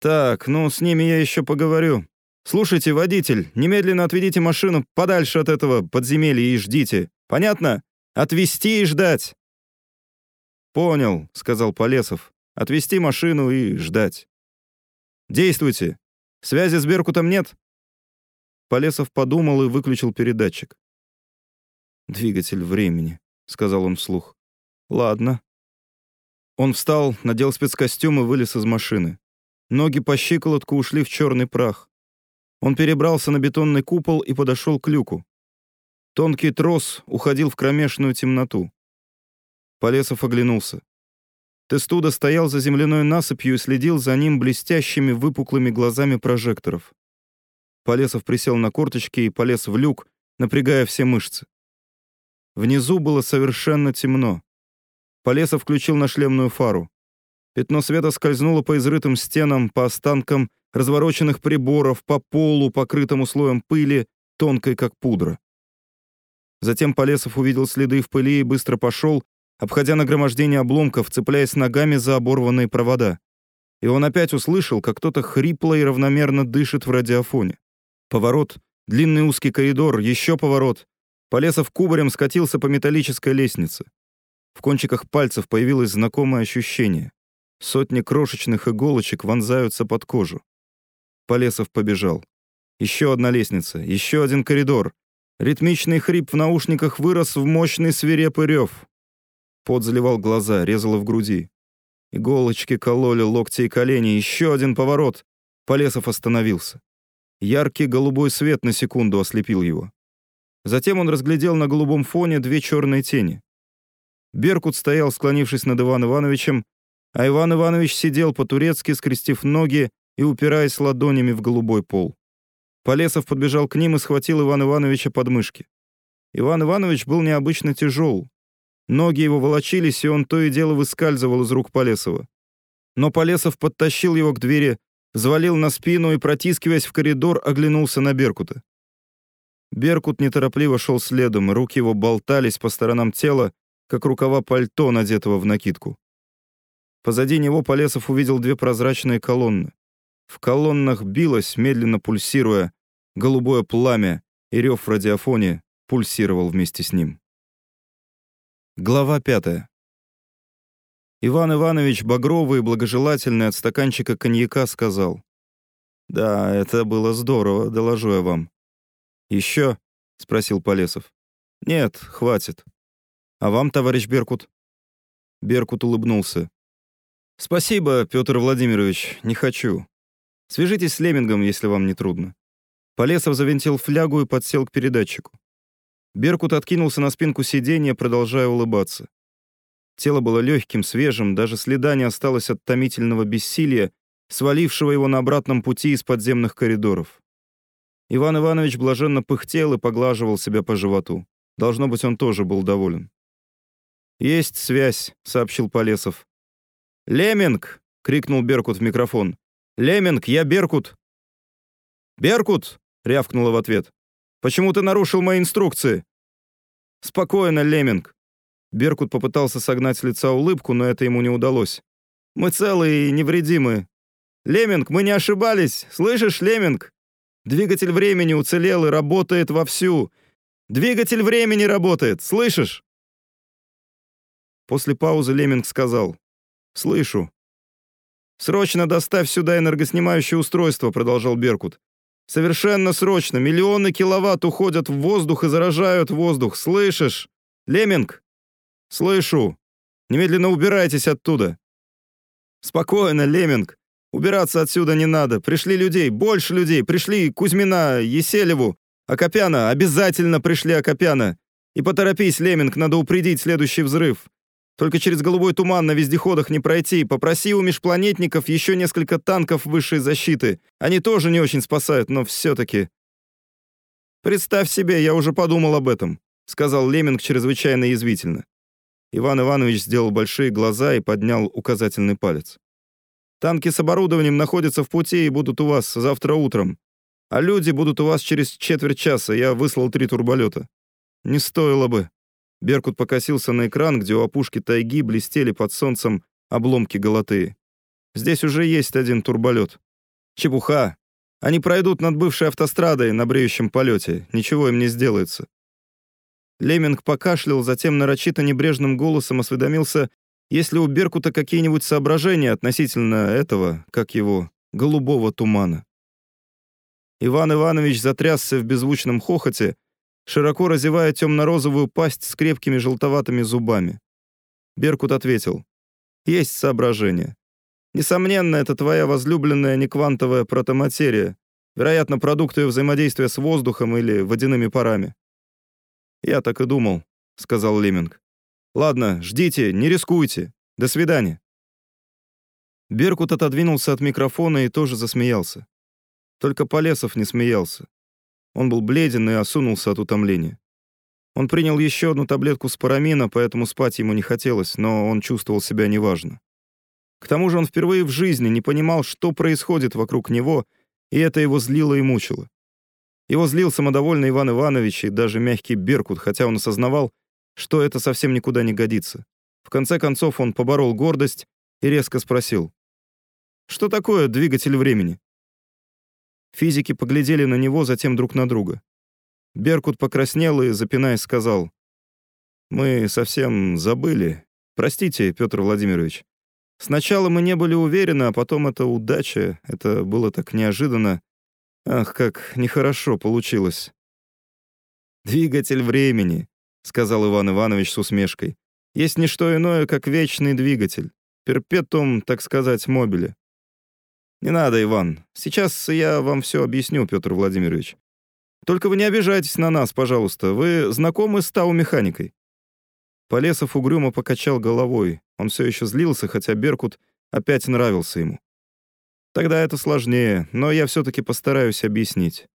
«Так, ну, с ними я еще поговорю. Слушайте, водитель, немедленно отведите машину подальше от этого подземелья и ждите. Понятно? Отвезти и ждать!» «Понял», — сказал Полесов. «Отвезти машину и ждать». «Действуйте! Связи с Беркутом нет?» Полесов подумал и выключил передатчик. «Двигатель времени», — сказал он вслух. «Ладно». Он встал, надел спецкостюм и вылез из машины. Ноги по щиколотку ушли в черный прах. Он перебрался на бетонный купол и подошел к люку. Тонкий трос уходил в кромешную темноту. Полесов оглянулся. Тестуда стоял за земляной насыпью и следил за ним блестящими выпуклыми глазами прожекторов. Полесов присел на корточки и полез в люк, напрягая все мышцы. Внизу было совершенно темно. Полесов включил нашлемную фару. Пятно света скользнуло по изрытым стенам, по останкам развороченных приборов, по полу, покрытому слоем пыли, тонкой как пудра. Затем Полесов увидел следы в пыли и быстро пошел, обходя нагромождение обломков, цепляясь ногами за оборванные провода. И он опять услышал, как кто-то хрипло и равномерно дышит в радиофоне. Поворот, длинный узкий коридор, еще поворот. Полесов кубарем скатился по металлической лестнице. В кончиках пальцев появилось знакомое ощущение. Сотни крошечных иголочек вонзаются под кожу. Полесов побежал. Еще одна лестница, еще один коридор. Ритмичный хрип в наушниках вырос в мощный свирепый рев. Пот заливал глаза, резало в груди. Иголочки кололи локти и колени. Еще один поворот. Полесов остановился. Яркий голубой свет на секунду ослепил его. Затем он разглядел на голубом фоне две черные тени. Беркут стоял, склонившись над Иван Ивановичем, а Иван Иванович сидел по-турецки, скрестив ноги и упираясь ладонями в голубой пол. Полесов подбежал к ним и схватил Ивана Ивановича под мышки. Иван Иванович был необычно тяжел. Ноги его волочились, и он то и дело выскальзывал из рук Полесова. Но Полесов подтащил его к двери, взвалил на спину и, протискиваясь в коридор, оглянулся на Беркута. Беркут неторопливо шел следом, руки его болтались по сторонам тела, как рукава пальто, надетого в накидку. Позади него Полесов увидел две прозрачные колонны. В колоннах билось, медленно пульсируя, голубое пламя, и рев в радиофоне пульсировал вместе с ним. Глава 5. Иван Иванович, багровый и благожелательный от стаканчика коньяка, сказал: «Да, это было здорово, доложу я вам». «Еще?» — спросил Полесов. «Нет, хватит». «А вам, товарищ Беркут?» Беркут улыбнулся. «Спасибо, Петр Владимирович, не хочу. Свяжитесь с Лемингом, если вам не трудно». Полесов завинтил флягу и подсел к передатчику. Беркут откинулся на спинку сиденья, продолжая улыбаться. Тело было легким, свежим, даже следа не осталось от томительного бессилия, свалившего его на обратном пути из подземных коридоров. Иван Иванович блаженно пыхтел и поглаживал себя по животу. Должно быть, он тоже был доволен. «Есть связь», — сообщил Полесов. «Леминг!» — крикнул Беркут в микрофон. «Леминг, я Беркут!» «Беркут!» — рявкнула в ответ. «Почему ты нарушил мои инструкции?» «Спокойно, Леминг!» Беркут попытался согнать с лица улыбку, но это ему не удалось. «Мы целые и невредимы. Леминг, мы не ошибались! Слышишь, Леминг? Двигатель времени уцелел и работает вовсю! Двигатель времени работает! Слышишь?» После паузы Леминг сказал: «Слышу». «Срочно доставь сюда энергоснимающее устройство», — продолжал Беркут. «Совершенно срочно! Миллионы киловатт уходят в воздух и заражают воздух! Слышишь? Леминг?» «Слышу. Немедленно убирайтесь оттуда». «Спокойно, Леминг. Убираться отсюда не надо. Пришли людей, больше людей. Пришли Кузьмина, Еселеву, Акопяна. Обязательно пришли Акопяна. И поторопись, Леминг, надо упредить следующий взрыв. Только через голубой туман на вездеходах не пройти. Попроси у межпланетников еще несколько танков высшей защиты. Они тоже не очень спасают, но все-таки». «Представь себе, я уже подумал об этом», — сказал Леминг чрезвычайно язвительно. Иван Иванович сделал большие глаза и поднял указательный палец. «Танки с оборудованием находятся в пути и будут у вас завтра утром. А люди будут у вас через четверть часа. Я выслал 3 турболета». «Не стоило бы». Беркут покосился на экран, где у опушки тайги блестели под солнцем обломки Галатеи. «Здесь уже есть 1 турболет». «Чепуха. Они пройдут над бывшей автострадой на бреющем полете. Ничего им не сделается». Леминг покашлял, затем нарочито небрежным голосом осведомился, есть ли у Беркута какие-нибудь соображения относительно этого, как его, голубого тумана. Иван Иванович затрясся в беззвучном хохоте, широко разевая темно-розовую пасть с крепкими желтоватыми зубами. Беркут ответил: «Есть соображения. Несомненно, это твоя возлюбленная неквантовая протоматерия, вероятно, продукт ее взаимодействия с воздухом или водяными парами». «Я так и думал», — сказал Леминг. «Ладно, ждите, не рискуйте. До свидания». Беркут отодвинулся от микрофона и тоже засмеялся. Только Полесов не смеялся. Он был бледен и осунулся от утомления. Он принял еще 1 таблетку спорамина, поэтому спать ему не хотелось, но он чувствовал себя неважно. К тому же он впервые в жизни не понимал, что происходит вокруг него, и это его злило и мучило. Его злил самодовольный Иван Иванович и даже мягкий Беркут, хотя он осознавал, что это совсем никуда не годится. В конце концов он поборол гордость и резко спросил: «Что такое двигатель времени?» Физики поглядели на него, затем друг на друга. Беркут покраснел и, запинаясь, сказал: «Мы совсем забыли. Простите, Петр Владимирович. Сначала мы не были уверены, а потом это удача, это было так неожиданно. Ах, как нехорошо получилось». «Двигатель времени», — сказал Иван Иванович с усмешкой, «есть не что иное, как вечный двигатель. Перпетум, так сказать, мобили». «Не надо, Иван. Сейчас я вам все объясню, Петр Владимирович. Только вы не обижайтесь на нас, пожалуйста. Вы знакомы с Тау-механикой?» Полесов угрюмо покачал головой. Он все еще злился, хотя Беркут опять нравился ему. «Тогда это сложнее, но я все-таки постараюсь объяснить».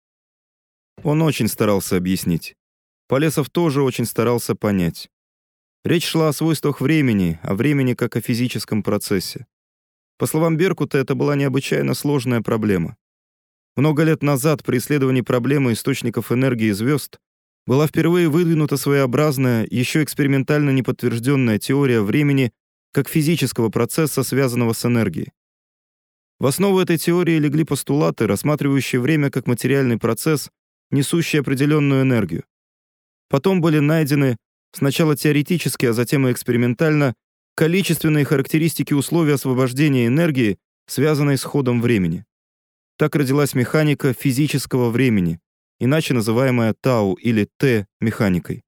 Он очень старался объяснить. Полесов тоже очень старался понять. Речь шла о свойствах времени, о времени как о физическом процессе. По словам Беркута, это была необычайно сложная проблема. Много лет назад при исследовании проблемы источников энергии звезд была впервые выдвинута своеобразная, еще экспериментально неподтвержденная теория времени как физического процесса, связанного с энергией. В основу этой теории легли постулаты, рассматривающие время как материальный процесс, несущий определенную энергию. Потом были найдены, сначала теоретически, а затем и экспериментально, количественные характеристики условий освобождения энергии, связанные с ходом времени. Так родилась механика физического времени, иначе называемая Тау или Т-механикой.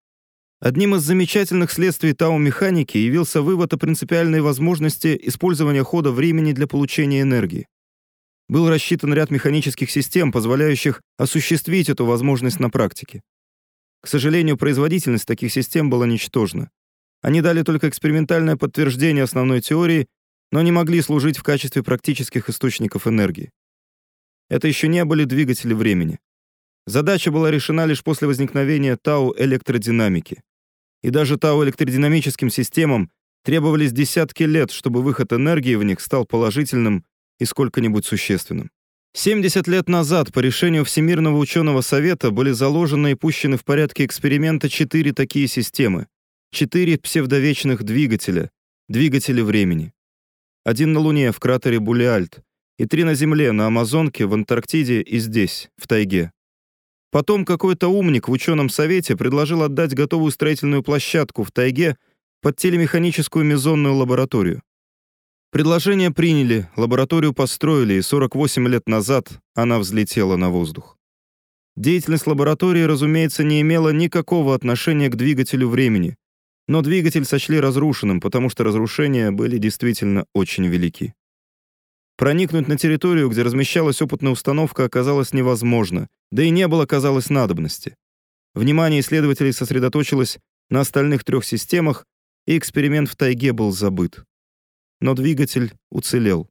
Одним из замечательных следствий Тау-механики явился вывод о принципиальной возможности использования хода времени для получения энергии. Был рассчитан ряд механических систем, позволяющих осуществить эту возможность на практике. К сожалению, производительность таких систем была ничтожна. Они дали только экспериментальное подтверждение основной теории, но не могли служить в качестве практических источников энергии. Это еще не были двигатели времени. Задача была решена лишь после возникновения ТАУ-электродинамики. и даже ТАУ-электродинамическим системам требовались десятки лет, чтобы выход энергии в них стал положительным и сколько-нибудь существенным. 70 лет назад по решению Всемирного ученого совета были заложены и пущены в порядке эксперимента 4 такие системы, 4 псевдовечных двигателя, двигатели времени. Один на Луне в кратере Булеальт, и 3 на Земле, на Амазонке, в Антарктиде и здесь, в тайге. Потом какой-то умник в ученом совете предложил отдать готовую строительную площадку в тайге под телемеханическую мезонную лабораторию. Предложение приняли, лабораторию построили, и 48 лет назад она взлетела на воздух. Деятельность лаборатории, разумеется, не имела никакого отношения к двигателю времени, но двигатель сочли разрушенным, потому что разрушения были действительно очень велики. Проникнуть на территорию, где размещалась опытная установка, оказалось невозможно, да и не было, казалось, надобности. Внимание исследователей сосредоточилось на остальных 3 системах, и эксперимент в тайге был забыт. Но двигатель уцелел.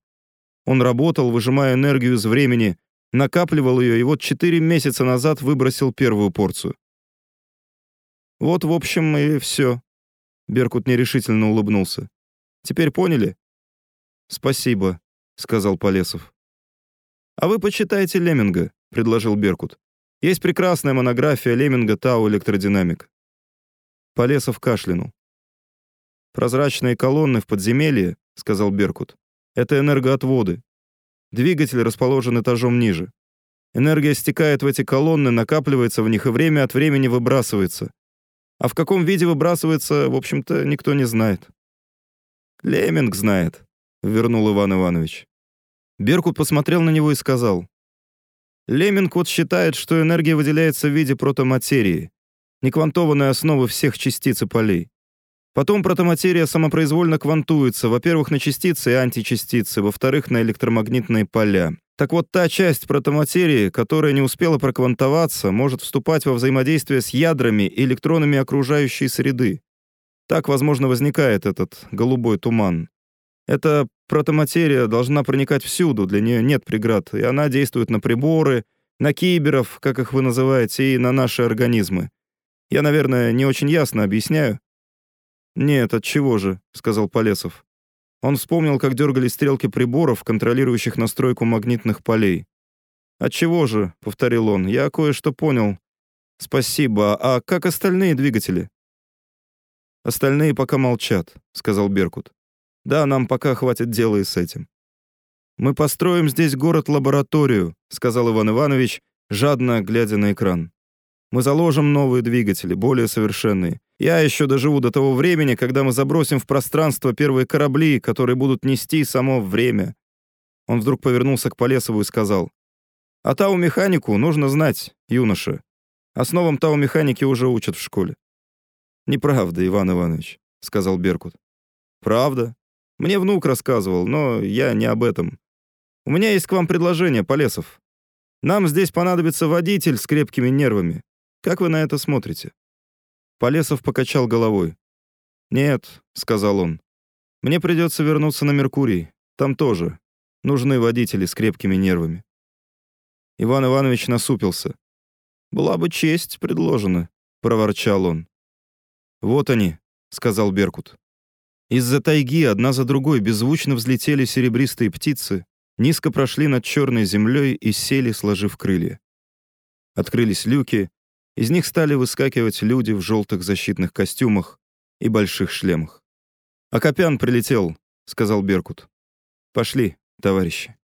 Он работал, выжимая энергию из времени, накапливал ее, и вот 4 месяца назад выбросил первую порцию. Вот, в общем, и все. Беркут нерешительно улыбнулся. «Теперь поняли?» «Спасибо», — сказал Полесов. «А вы почитайте Леминга», — предложил Беркут. «Есть прекрасная монография Леминга «ТАУ-электродинамика». Полесов кашлянул. «Прозрачные колонны в подземелье, — сказал Беркут, — это энергоотводы. Двигатель расположен этажом ниже. Энергия стекает в эти колонны, накапливается в них и время от времени выбрасывается. А в каком виде выбрасывается, в общем-то, никто не знает». «Леминг знает», — вернул Иван Иванович. Беркут посмотрел на него и сказал: «Леминг вот считает, что энергия выделяется в виде протоматерии, неквантованной основы всех частиц и полей. Потом протоматерия самопроизвольно квантуется, во-первых, на частицы и античастицы, во-вторых, на электромагнитные поля. Так вот, та часть протоматерии, которая не успела проквантоваться, может вступать во взаимодействие с ядрами и электронами окружающей среды. Так, возможно, возникает этот голубой туман. Эта протоматерия должна проникать всюду, для нее нет преград, и она действует на приборы, на киберов, как их вы называете, и на наши организмы. Я, наверное, не очень ясно объясняю». «Нет, отчего же», — сказал Полесов. Он вспомнил, как дергались стрелки приборов, контролирующих настройку магнитных полей. «Отчего же?» — повторил он. «Я кое-что понял. Спасибо. А как остальные двигатели?» «Остальные пока молчат», — сказал Беркут. «Да, нам пока хватит дела и с этим». «Мы построим здесь город-лабораторию», — сказал Иван Иванович, жадно глядя на экран. «Мы заложим новые двигатели, более совершенные. Я еще доживу до того времени, когда мы забросим в пространство первые корабли, которые будут нести само время». Он вдруг повернулся к Полесову и сказал: «А тау-механику нужно знать, юноша. Основам тау-механики уже учат в школе». «Неправда, Иван Иванович», — сказал Беркут. «Правда? Мне внук рассказывал, но я не об этом. У меня есть к вам предложение, Полесов. Нам здесь понадобится водитель с крепкими нервами. Как вы на это смотрите?» Полесов покачал головой. «Нет», — сказал он, — «мне придется вернуться на Меркурий. Там тоже нужны водители с крепкими нервами». Иван Иванович насупился. «Была бы честь предложена», — проворчал он. «Вот они», — сказал Беркут. Из-за тайги одна за другой беззвучно взлетели серебристые птицы, низко прошли над черной землей и сели, сложив крылья. Открылись люки, из них стали выскакивать люди в желтых защитных костюмах и больших шлемах. «Акопян прилетел», — сказал Беркут. «Пошли, товарищи».